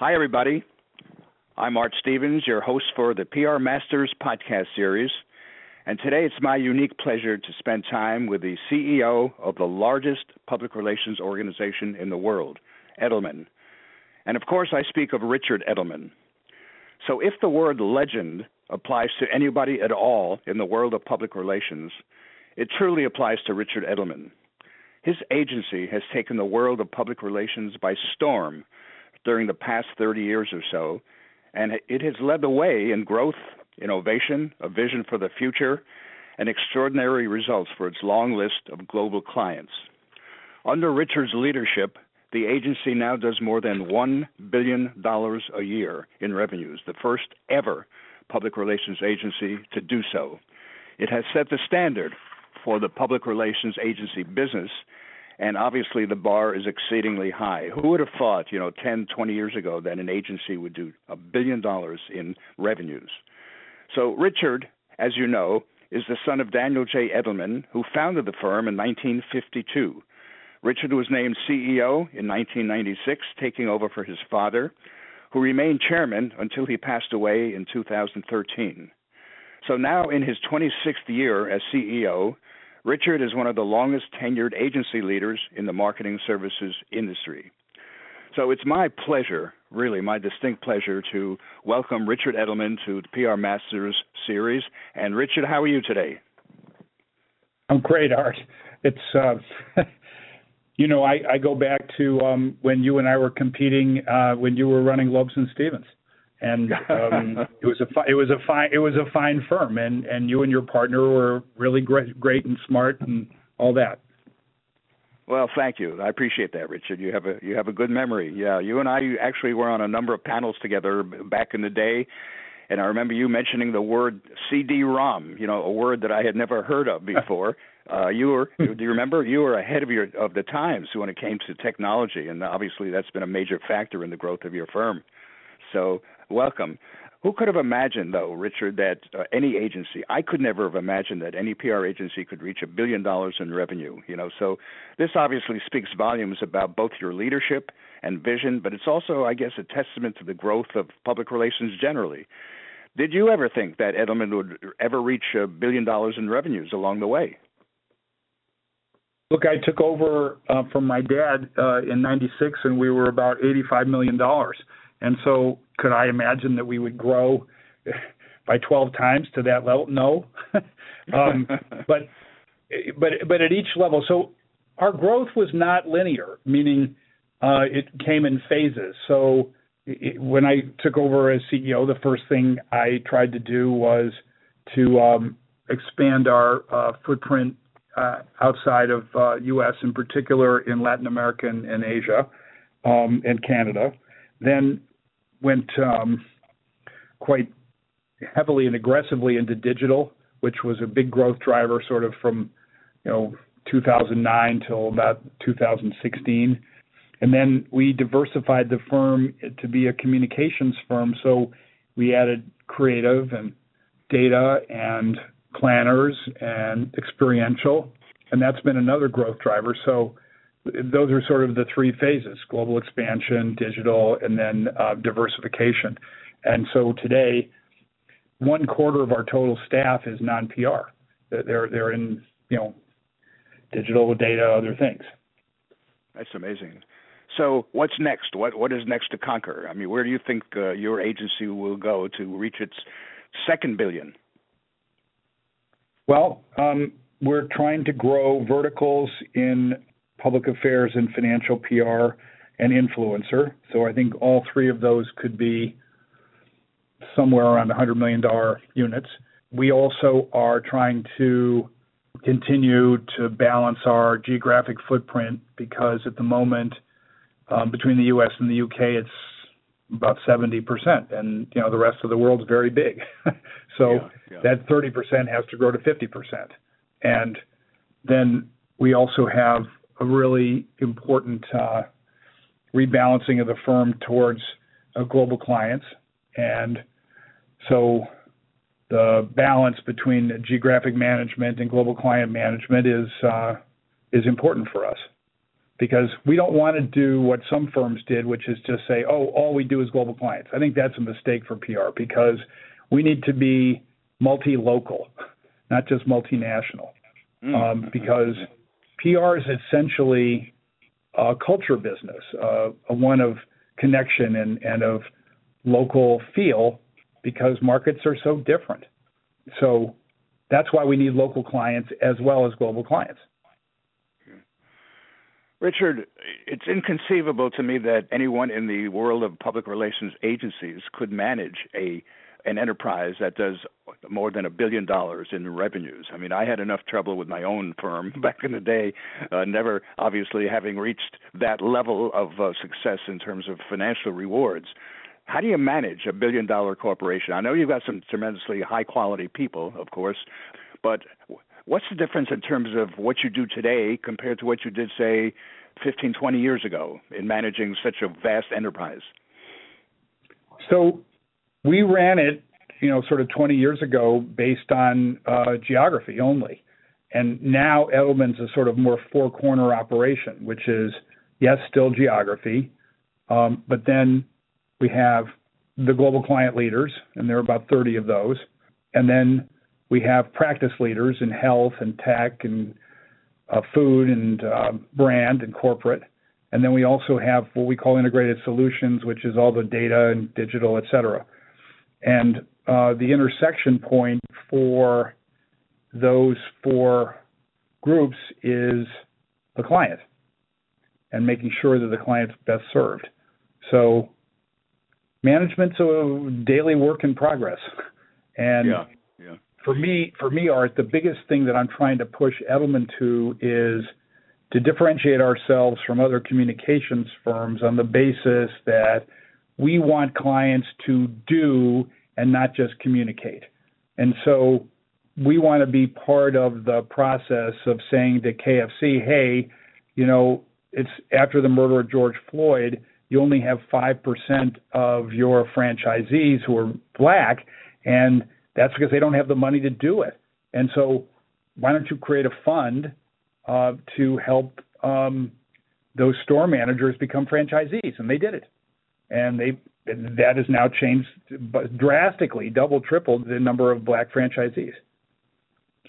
Hi, everybody. I'm Art Stevens, your host for the PR Masters podcast series. And today it's my unique pleasure to spend time with the CEO of the largest public relations organization in the world, Edelman. And of course, I speak of Richard Edelman. So if the word legend applies to anybody at all in the world of public relations, it truly applies to Richard Edelman. His agency has taken the world of public relations by storm during the past 30 years or so, and it has led the way in growth, innovation, a vision for the future, and extraordinary results for its long list of global clients. Under Richard's leadership, the agency now does more than $1 billion a year in revenues, the first ever public relations agency to do so. It has set the standard for the public relations agency business, and obviously the bar is exceedingly high. Who would have thought, 10, 20 years ago that an agency would do $1 billion in revenues? So Richard, as you know, is the son of Daniel J. Edelman, who founded the firm in 1952. Richard was named CEO in 1996, taking over for his father, who remained chairman until he passed away in 2013. So now in his 26th year as CEO, Richard is one of the longest-tenured agency leaders in the marketing services industry. So it's my pleasure, really my distinct pleasure, to welcome Richard Edelman to the PR Masters series. And Richard, how are you today? I'm great, Art. It's, I go back to when you and I were competing when you were running Lobsenz-Stevens. And it was a fine firm, and you and your partner were really great and smart and all that. Well, thank you. I appreciate that, Richard. You have a good memory. Yeah, you and I actually were on a number of panels together back in the day, and I remember you mentioning the word CD-ROM. A word that I had never heard of before. Do you remember? You were ahead of the times when it came to technology, and obviously that's been a major factor in the growth of your firm. So welcome. Who could have imagined, though, Richard, that any agency, I could never have imagined that any PR agency could reach $1 billion in revenue, So this obviously speaks volumes about both your leadership and vision, but it's also, I guess, a testament to the growth of public relations generally. Did you ever think that Edelman would ever reach $1 billion in revenues along the way? Look, I took over from my dad in 96, and we were about $85 million. And so could I imagine that we would grow by 12 times to that level? No. But at each level. So our growth was not linear, meaning it came in phases. So when I took over as CEO, the first thing I tried to do was to expand our footprint outside of U.S., in particular in Latin America and Asia and Canada. Then went quite heavily and aggressively into digital, which was a big growth driver sort of from 2009 till about 2016. And then we diversified the firm to be a communications firm. So we added creative and data and planners and experiential, and that's been another growth driver. So those are sort of the three phases: global expansion, digital, and then diversification. And so today, one quarter of our total staff is non-PR. They're in, digital, data, other things. That's amazing. So what's next? What is next to conquer? I mean, where do you think your agency will go to reach its second billion? Well, we're trying to grow verticals in public affairs and financial PR and influencer. So I think all three of those could be somewhere around $100 million units. We also are trying to continue to balance our geographic footprint because at the moment between the U.S. and the U.K., it's about 70%, and the rest of the world's very big. So that 30% has to grow to 50%. And then we also have a really important rebalancing of the firm towards global clients. And so the balance between geographic management and global client management is important for us. because we don't want to do what some firms did, which is just say, oh, all we do is global clients. I think that's a mistake for PR because we need to be multi-local, not just multinational, because PR is essentially a culture business, one of connection and of local feel because markets are so different. So that's why we need local clients as well as global clients. Richard, it's inconceivable to me that anyone in the world of public relations agencies could manage an enterprise that does more than $1 billion in revenues. I mean, I had enough trouble with my own firm back in the day, never obviously having reached that level of success in terms of financial rewards. How do you manage $1 billion corporation? I know you've got some tremendously high-quality people, of course, but what's the difference in terms of what you do today compared to what you did, say, 15, 20 years ago in managing such a vast enterprise? So we ran it, sort of 20 years ago based on geography only. And now Edelman's a sort of more four-corner operation, which is, yes, still geography, but then we have the global client leaders, and there are about 30 of those. And then we have practice leaders in health and tech and food and brand and corporate. And then we also have what we call integrated solutions, which is all the data and digital, et cetera. And the intersection point for those four groups is the client and making sure that the client's best served. So management's a daily work in progress. And yeah. For me, Art, the biggest thing that I'm trying to push Edelman to is to differentiate ourselves from other communications firms on the basis that we want clients to do and not just communicate. And so we want to be part of the process of saying to KFC, hey, it's after the murder of George Floyd, you only have 5% of your franchisees who are Black, and that's because they don't have the money to do it. And so why don't you create a fund to help those store managers become franchisees? And they did it. And that has now changed drastically, double, tripled the number of Black franchisees.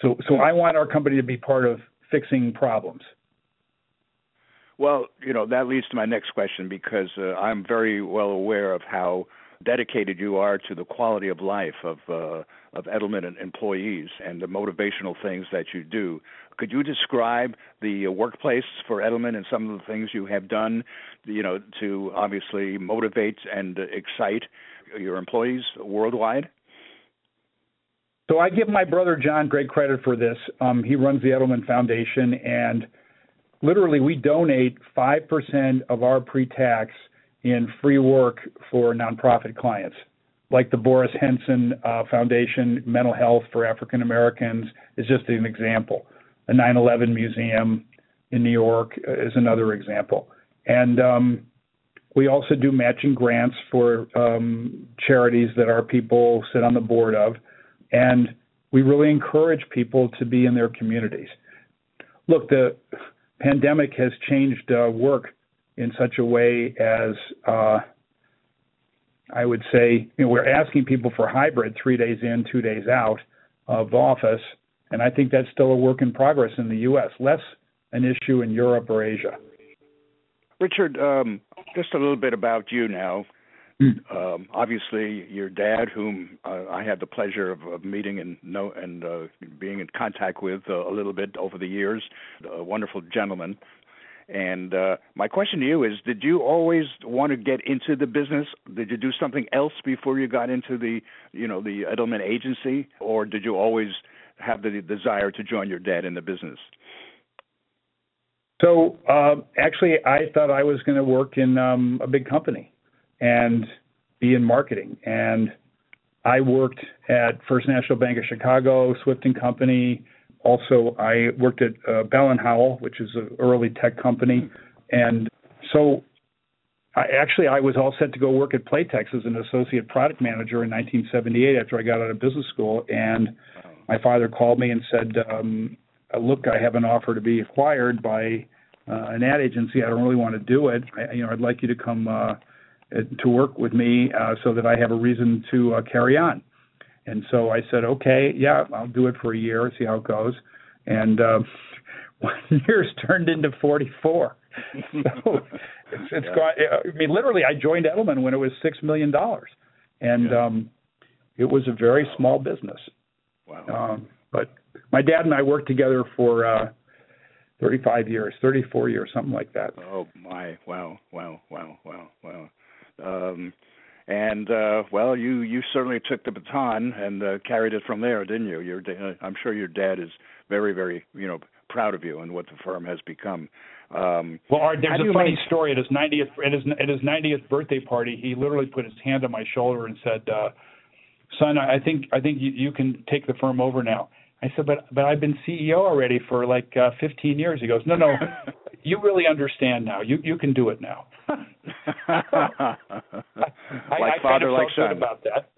So I want our company to be part of fixing problems. Well, that leads to my next question because I'm very well aware of how dedicated you are to the quality of life of Edelman and employees and the motivational things that you do. Could you describe the workplace for Edelman and some of the things you have done, to obviously motivate and excite your employees worldwide? So I give my brother John great credit for this. He runs the Edelman Foundation, and literally, we donate 5% of our pre-tax in free work for nonprofit clients, like the Boris Henson Foundation, Mental Health for African Americans is just an example. The 9/11 Museum in New York is another example. And we also do matching grants for charities that our people sit on the board of. And we really encourage people to be in their communities. Look, the pandemic has changed work in such a way as I would say, we're asking people for hybrid 3 days in, 2 days out of office. And I think that's still a work in progress in the U.S., less an issue in Europe or Asia. Richard, just a little bit about you now. Obviously, your dad, whom I had the pleasure of meeting and being in contact with a little bit over the years, a wonderful gentleman. And my question to you is, did you always want to get into the business? Did you do something else before you got into the Edelman agency, or did you always have the desire to join your dad in the business? So actually, I thought I was going to work in a big company and be in marketing. And I worked at First National Bank of Chicago, Swift and Company. Also, I worked at Bell & Howell, which is an early tech company. And so I was all set to go work at Playtex as an associate product manager in 1978 after I got out of business school. And my father called me and said, look, I have an offer to be acquired by an ad agency. I don't really want to do it. I'd like you to come to work with me so that I have a reason to carry on. And so I said, okay, yeah, I'll do it for a year, see how it goes. And 1 year's turned into 44. So it's gone. I mean, literally, I joined Edelman when it was $6 million. And it was a very small business. Wow. But my dad and I worked together for 34 years, something like that. Oh, my. Wow. And, well, you certainly took the baton and carried it from there, didn't you? I'm sure your dad is very, very, proud of you and what the firm has become. Well, Art, there's a funny story. At his 90th birthday party, he literally put his hand on my shoulder and said, son, I think you can take the firm over now. I said, but I've been CEO already for 15 years. He goes, no, you really understand now. You can do it now. I father, kind of felt good about that,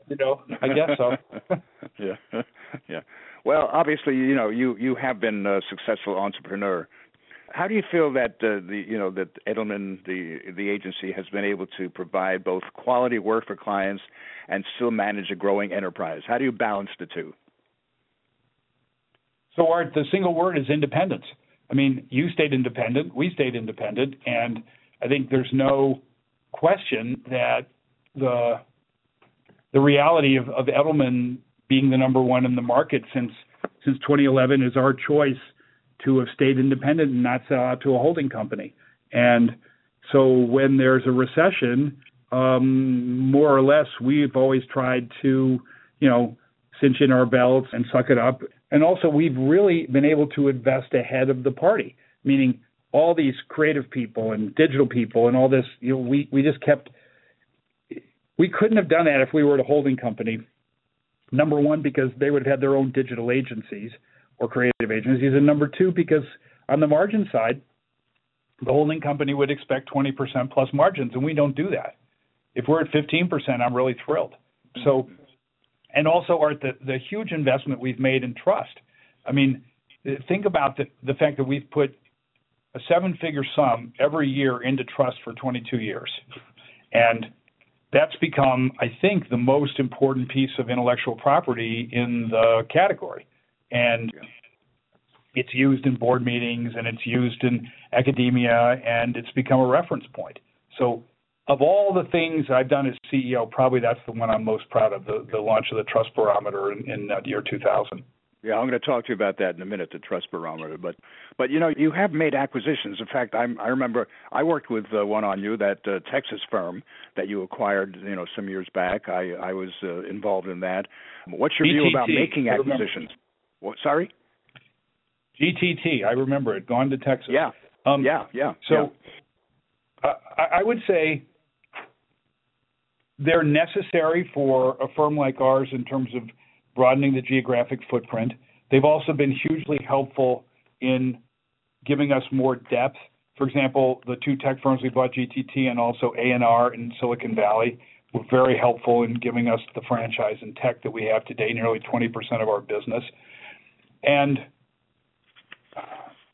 I guess so. Yeah. Well, obviously, you have been a successful entrepreneur. How do you feel that that Edelman, the agency, has been able to provide both quality work for clients and still manage a growing enterprise? How do you balance the two? So, Art, the single word is independence. I mean, you stayed independent, we stayed independent, and I think there's no question that the reality of Edelman being the number one in the market since 2011 is our choice to have stayed independent and not sell out to a holding company. And so when there's a recession, more or less, we've always tried to, cinch in our belts and suck it up. And also, we've really been able to invest ahead of the party, meaning all these creative people and digital people and all this, we just kept – we couldn't have done that if we were at a holding company, number one, because they would have had their own digital agencies or creative agencies, and number two, because on the margin side, the holding company would expect 20% plus margins, and we don't do that. If we're at 15%, I'm really thrilled. So – and also, Art, the huge investment we've made in trust. I mean, think about the fact that we've put a seven-figure sum every year into trust for 22 years. And that's become, I think, the most important piece of intellectual property in the category. And it's used in board meetings, and it's used in academia, and it's become a reference point. So of all the things I've done as CEO, probably that's the one I'm most proud of, the launch of the Trust Barometer in the year 2000. Yeah, I'm going to talk to you about that in a minute, the Trust Barometer. But you have made acquisitions. In fact, I remember I worked with one on you, that Texas firm that you acquired, some years back. I was involved in that. What's your view about making acquisitions? What, sorry? GTT, I remember it, gone to Texas. Yeah. So I would say they're necessary for a firm like ours in terms of broadening the geographic footprint. They've also been hugely helpful in giving us more depth. For example, the two tech firms we bought, GTT and also AR in Silicon Valley, were very helpful in giving us the franchise and tech that we have today, nearly 20% of our business. And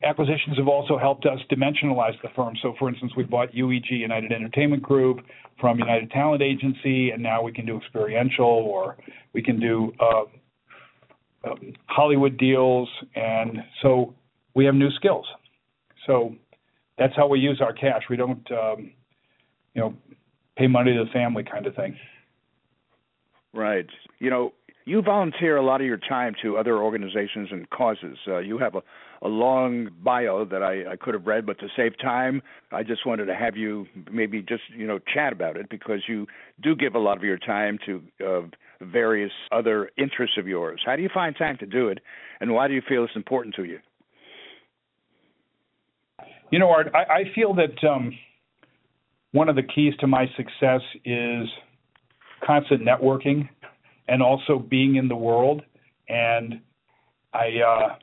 acquisitions have also helped us dimensionalize the firm. So, for instance, we bought UEG, United Entertainment Group, from United Talent Agency, and now we can do experiential, or we can do Hollywood deals. And so we have new skills. So that's how we use our cash. We don't, pay money to the family kind of thing. Right. You volunteer a lot of your time to other organizations and causes. You have a long bio that I could have read, but to save time, I just wanted to have you maybe just, chat about it, because you do give a lot of your time to various other interests of yours. How do you find time to do it, and why do you feel it's important to you? Art, I feel that one of the keys to my success is constant networking, and also being in the world. And I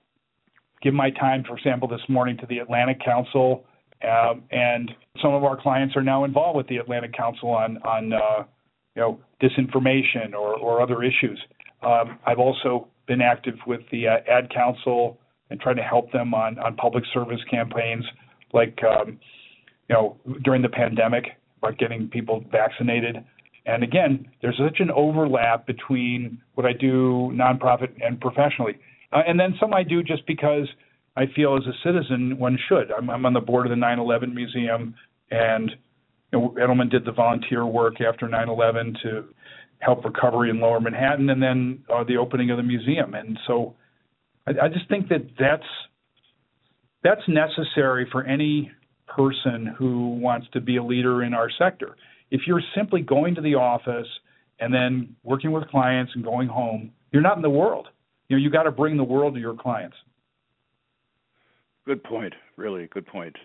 give my time, for example, this morning to the Atlantic Council, and some of our clients are now involved with the Atlantic Council on disinformation or other issues. I've also been active with the Ad Council and trying to help them on public service campaigns like, during the pandemic, about getting people vaccinated. And again, there's such an overlap between what I do nonprofit and professionally. And then some I do just because I feel as a citizen one should. I'm on the board of the 9/11 Museum, and Edelman did the volunteer work after 9/11 to help recovery in Lower Manhattan, and then the opening of the museum. And so I just think that that's necessary for any person who wants to be a leader in our sector. If you're simply going to the office and then working with clients and going home, you're not in the world. You got to bring the world to your clients. Good point, really good point.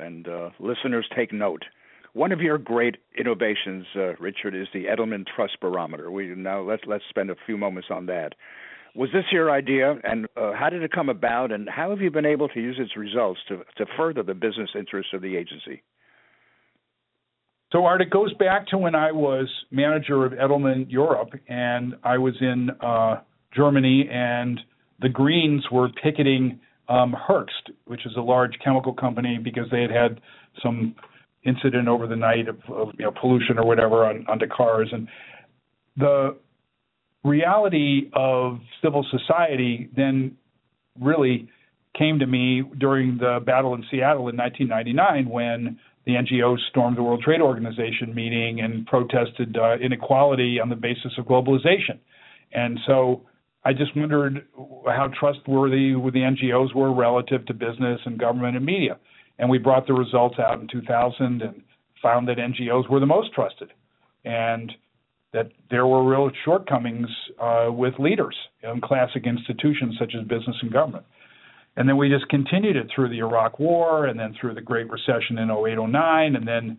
And listeners, take note. One of your great innovations, Richard, is the Edelman Trust Barometer. Let's spend a few moments on that. Was this your idea, and how did it come about, and how have you been able to use its results to further the business interests of the agency? So, Art, it goes back to when I was manager of Edelman Europe, and I was in Germany, and the Greens were picketing Herbst, which is a large chemical company, because they had some incident over the night of pollution or whatever onto cars. And the reality of civil society then really came to me during the battle in Seattle in 1999 when the NGOs stormed the World Trade Organization meeting and protested inequality on the basis of globalization. And so I just wondered how trustworthy the NGOs were relative to business and government and media. And we brought the results out in 2000 and found that NGOs were the most trusted and that there were real shortcomings with leaders in classic institutions such as business and government. And then we just continued it through the Iraq War and then through the Great Recession in 2008-09 and then,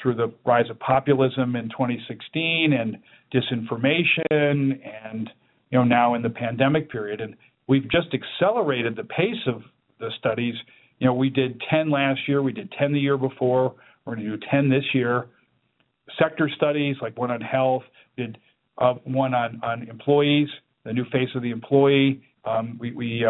through the rise of populism in 2016 and disinformation and now in the pandemic period. And we've just accelerated the pace of the studies. We did 10 last year. We did 10 the year before. We're going to do 10 this year. Sector studies, like one on health, did one on employees, the new face of the employee. We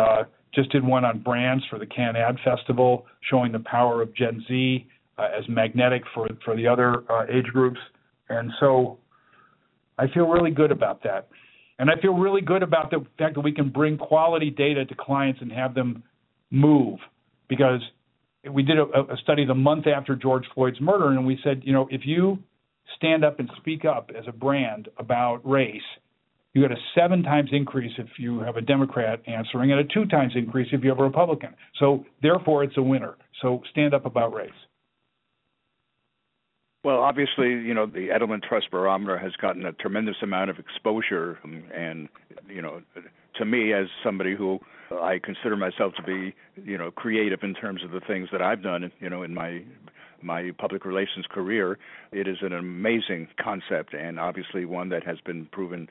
just did one on brands for the Cannes Ad Festival, showing the power of Gen Z as magnetic for the other age groups. And so I feel really good about that. And I feel really good about the fact that we can bring quality data to clients and have them move, because we did a study the month after George Floyd's murder, and we said, if you stand up and speak up as a brand about race, you get a 7 times increase if you have a Democrat answering and a 2 times increase if you have a Republican. So therefore, it's a winner. So stand up about race. Well, obviously, the Edelman Trust Barometer has gotten a tremendous amount of exposure. And, to me, as somebody who I consider myself to be, creative in terms of the things that I've done, in my public relations career, it is an amazing concept and obviously one that has been proven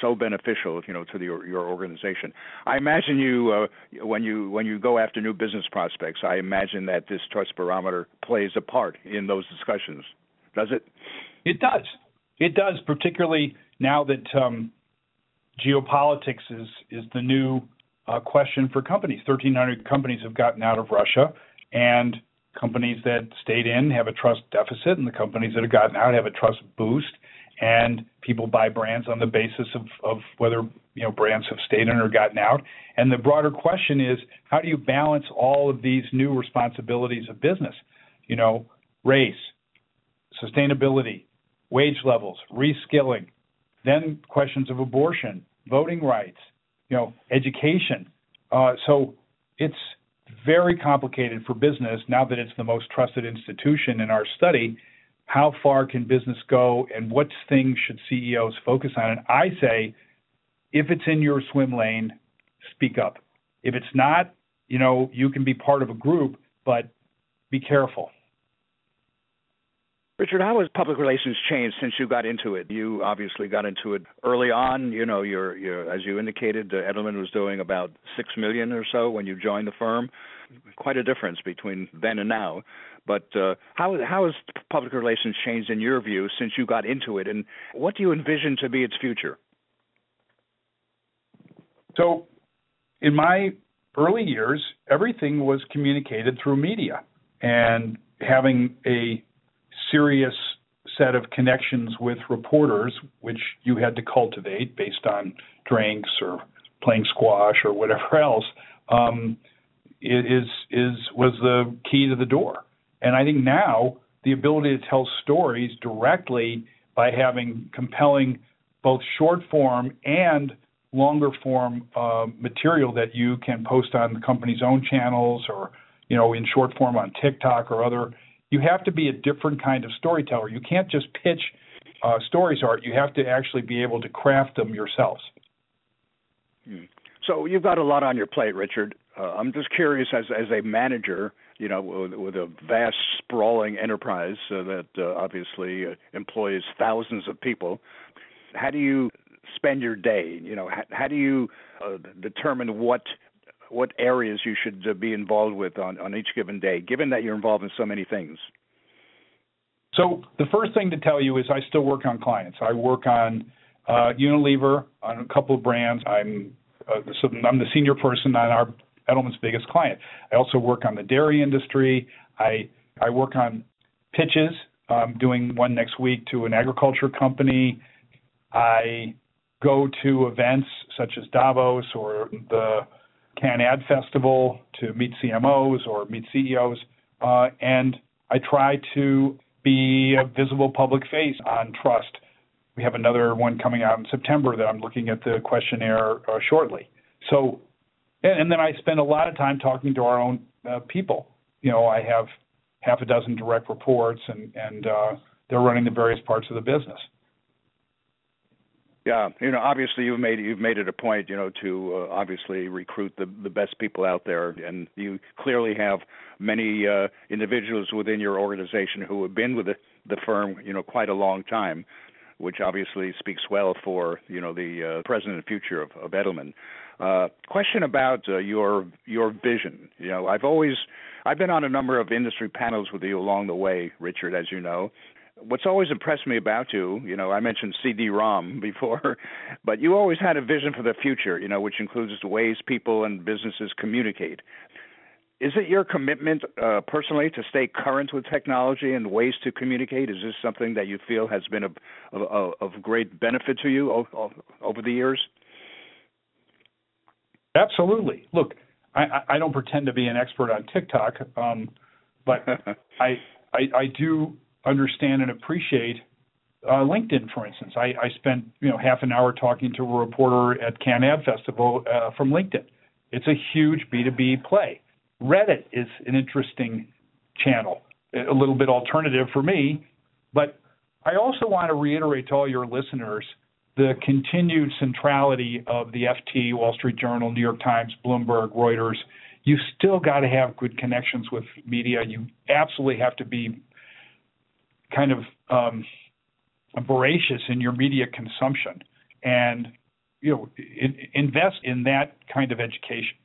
so beneficial, to your organization. I imagine you, when you go after new business prospects, I imagine that this Trust Barometer plays a part in those discussions. Does it? It does. It does, particularly now that geopolitics is the new question for companies. 1,300 companies have gotten out of Russia, and companies that stayed in have a trust deficit, and the companies that have gotten out have a trust boost. And people buy brands on the basis of whether brands have stayed in or gotten out. And the broader question is, how do you balance all of these new responsibilities of business? Race, sustainability, wage levels, reskilling, then questions of abortion, voting rights, education. So it's very complicated for business now that it's the most trusted institution in our study. How far can business go, and what things should CEOs focus on? And I say, if it's in your swim lane, speak up. If it's not, you can be part of a group, but be careful. Richard, how has public relations changed since you got into it? You obviously got into it early on. You're as you indicated, Edelman was doing about $6 million or so when you joined the firm. Quite a difference between then and now. But how has public relations changed in your view since you got into it, and what do you envision to be its future? So, in my early years, everything was communicated through media. and having a serious set of connections with reporters, which you had to cultivate based on drinks or playing squash or whatever else, was the key to the door. And I think now the ability to tell stories directly by having compelling both short form and longer form material that you can post on the company's own channels or, you know, in short form on TikTok or other. You have to be a different kind of storyteller. You can't just pitch stories, Art. You have to actually be able to craft them yourselves. So you've got a lot on your plate, Richard. I'm just curious, as a manager, you know, with a vast, sprawling enterprise that obviously employs thousands of people, how do you spend your day? You know, how do you determine what areas you should be involved with on each given day, given that you're involved in so many things? So the first thing to tell you is I still work on clients. I work on Unilever, on a couple of brands. I'm the senior person on our Edelman's biggest client. I also work on the dairy industry. I work on pitches. I'm doing one next week to an agriculture company. I go to events such as Davos or the Cannes Ad Festival to meet CMOs or meet CEOs, and I try to be a visible public face on trust. We have another one coming out in September that I'm looking at the questionnaire shortly. So, and then I spend a lot of time talking to our own people. You know, I have half a dozen direct reports, and they're running the various parts of the business. Yeah, you know, obviously you've made it a point, you know, to obviously recruit the best people out there, and you clearly have many individuals within your organization who have been with the firm, you know, quite a long time, which obviously speaks well for, you know, the present and future of Edelman. Question about your vision. You know, I've been on a number of industry panels with you along the way, Richard, as you know. What's always impressed me about you know, I mentioned CD-ROM before, but you always had a vision for the future, you know, which includes the ways people and businesses communicate. Is it your commitment personally to stay current with technology and ways to communicate? Is this something that you feel has been of great benefit to you over the years? Absolutely. Look, I don't pretend to be an expert on TikTok, but I do understand and appreciate LinkedIn, for instance. I spent, you know, half an hour talking to a reporter at Cannes Ad Festival from LinkedIn. It's a huge B2B play. Reddit is an interesting channel, a little bit alternative for me, but I also want to reiterate to all your listeners the continued centrality of the FT, Wall Street Journal, New York Times, Bloomberg, Reuters. You still got to have good connections with media. You absolutely have to be kind of voracious in your media consumption, and, you know, invest in that kind of education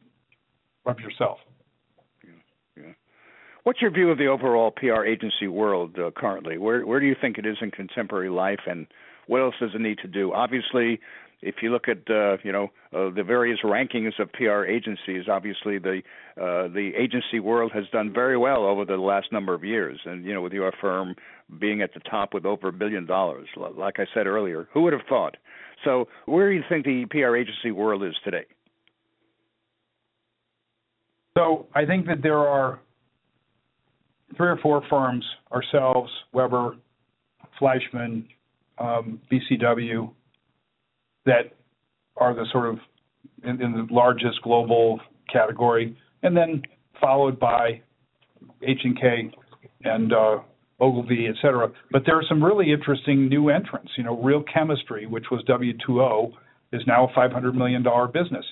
of yourself. Yeah. What's your view of the overall PR agency world currently? Where do you think it is in contemporary life, and what else does it need to do? Obviously, if you look at the various rankings of PR agencies, obviously the agency world has done very well over the last number of years, and, you know, with your firm being at the top with over $1 billion, like I said earlier, who would have thought? So, where do you think the PR agency world is today? So, I think that there are three or four firms, ourselves, Weber, Fleischman, BCW, that are the sort of in the largest global category, and then followed by H&K and Ogilvy, et cetera. But there are some really interesting new entrants. You know, Real Chemistry, which was W2O, is now a $500 million business.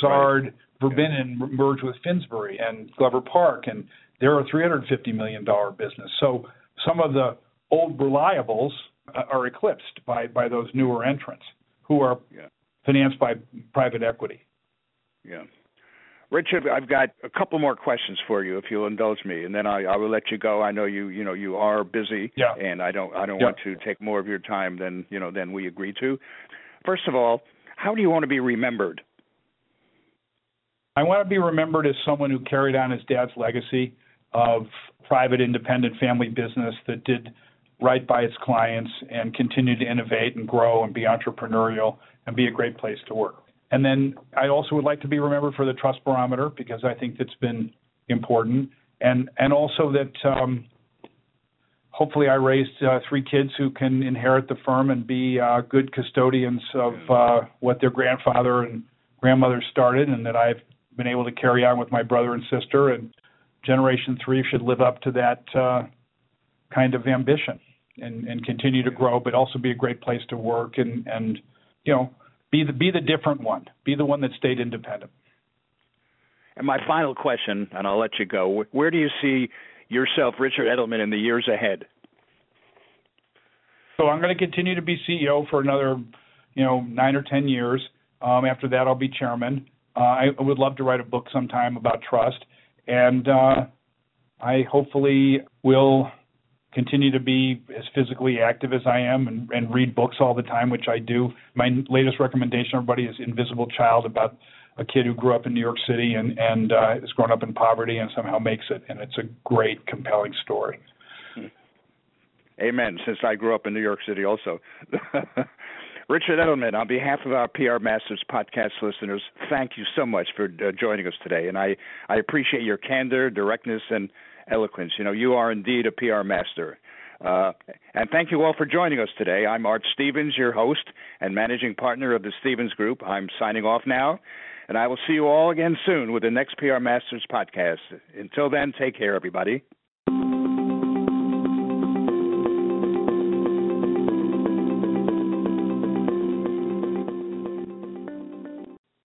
Sard, right. Verbinen merged with Finsbury and Glover Park, and they're a $350 million business. So some of the old reliables are eclipsed by those newer entrants, who are financed by private equity. Yeah. Richard, I've got a couple more questions for you, if you'll indulge me, and then I will let you go. I know you know you are busy, and I don't want to take more of your time than we agreed to. First of all, how do you want to be remembered? I want to be remembered as someone who carried on his dad's legacy of private independent family business that did right by its clients and continue to innovate and grow and be entrepreneurial and be a great place to work. And then I also would like to be remembered for the trust barometer, because I think that's been important. And also that hopefully I raised 3 kids who can inherit the firm and be good custodians of what their grandfather and grandmother started, and that I've been able to carry on with my brother and sister. And Generation 3 should live up to that kind of ambition and continue to grow, but also be a great place to work and you know, be the different one, be the one that stayed independent. And my final question, and I'll let you go, where do you see yourself, Richard Edelman, in the years ahead? So I'm going to continue to be CEO for another, 9 or 10 years. After that, I'll be chairman. I would love to write a book sometime about trust. And I hopefully will continue to be as physically active as I am and read books all the time, which I do. My latest recommendation, everybody, is Invisible Child, about a kid who grew up in New York City and has grown up in poverty and somehow makes it. And it's a great, compelling story. Amen. Since I grew up in New York City also. Richard Edelman, on behalf of our PR Masters podcast listeners, thank you so much for joining us today. And I appreciate your candor, directness, and eloquence. You are indeed a PR master. And thank you all for joining us today. I'm Art Stevens, your host and managing partner of the Stevens Group. I'm signing off now, and I will see you all again soon with the next PR Masters podcast. Until then, take care, everybody.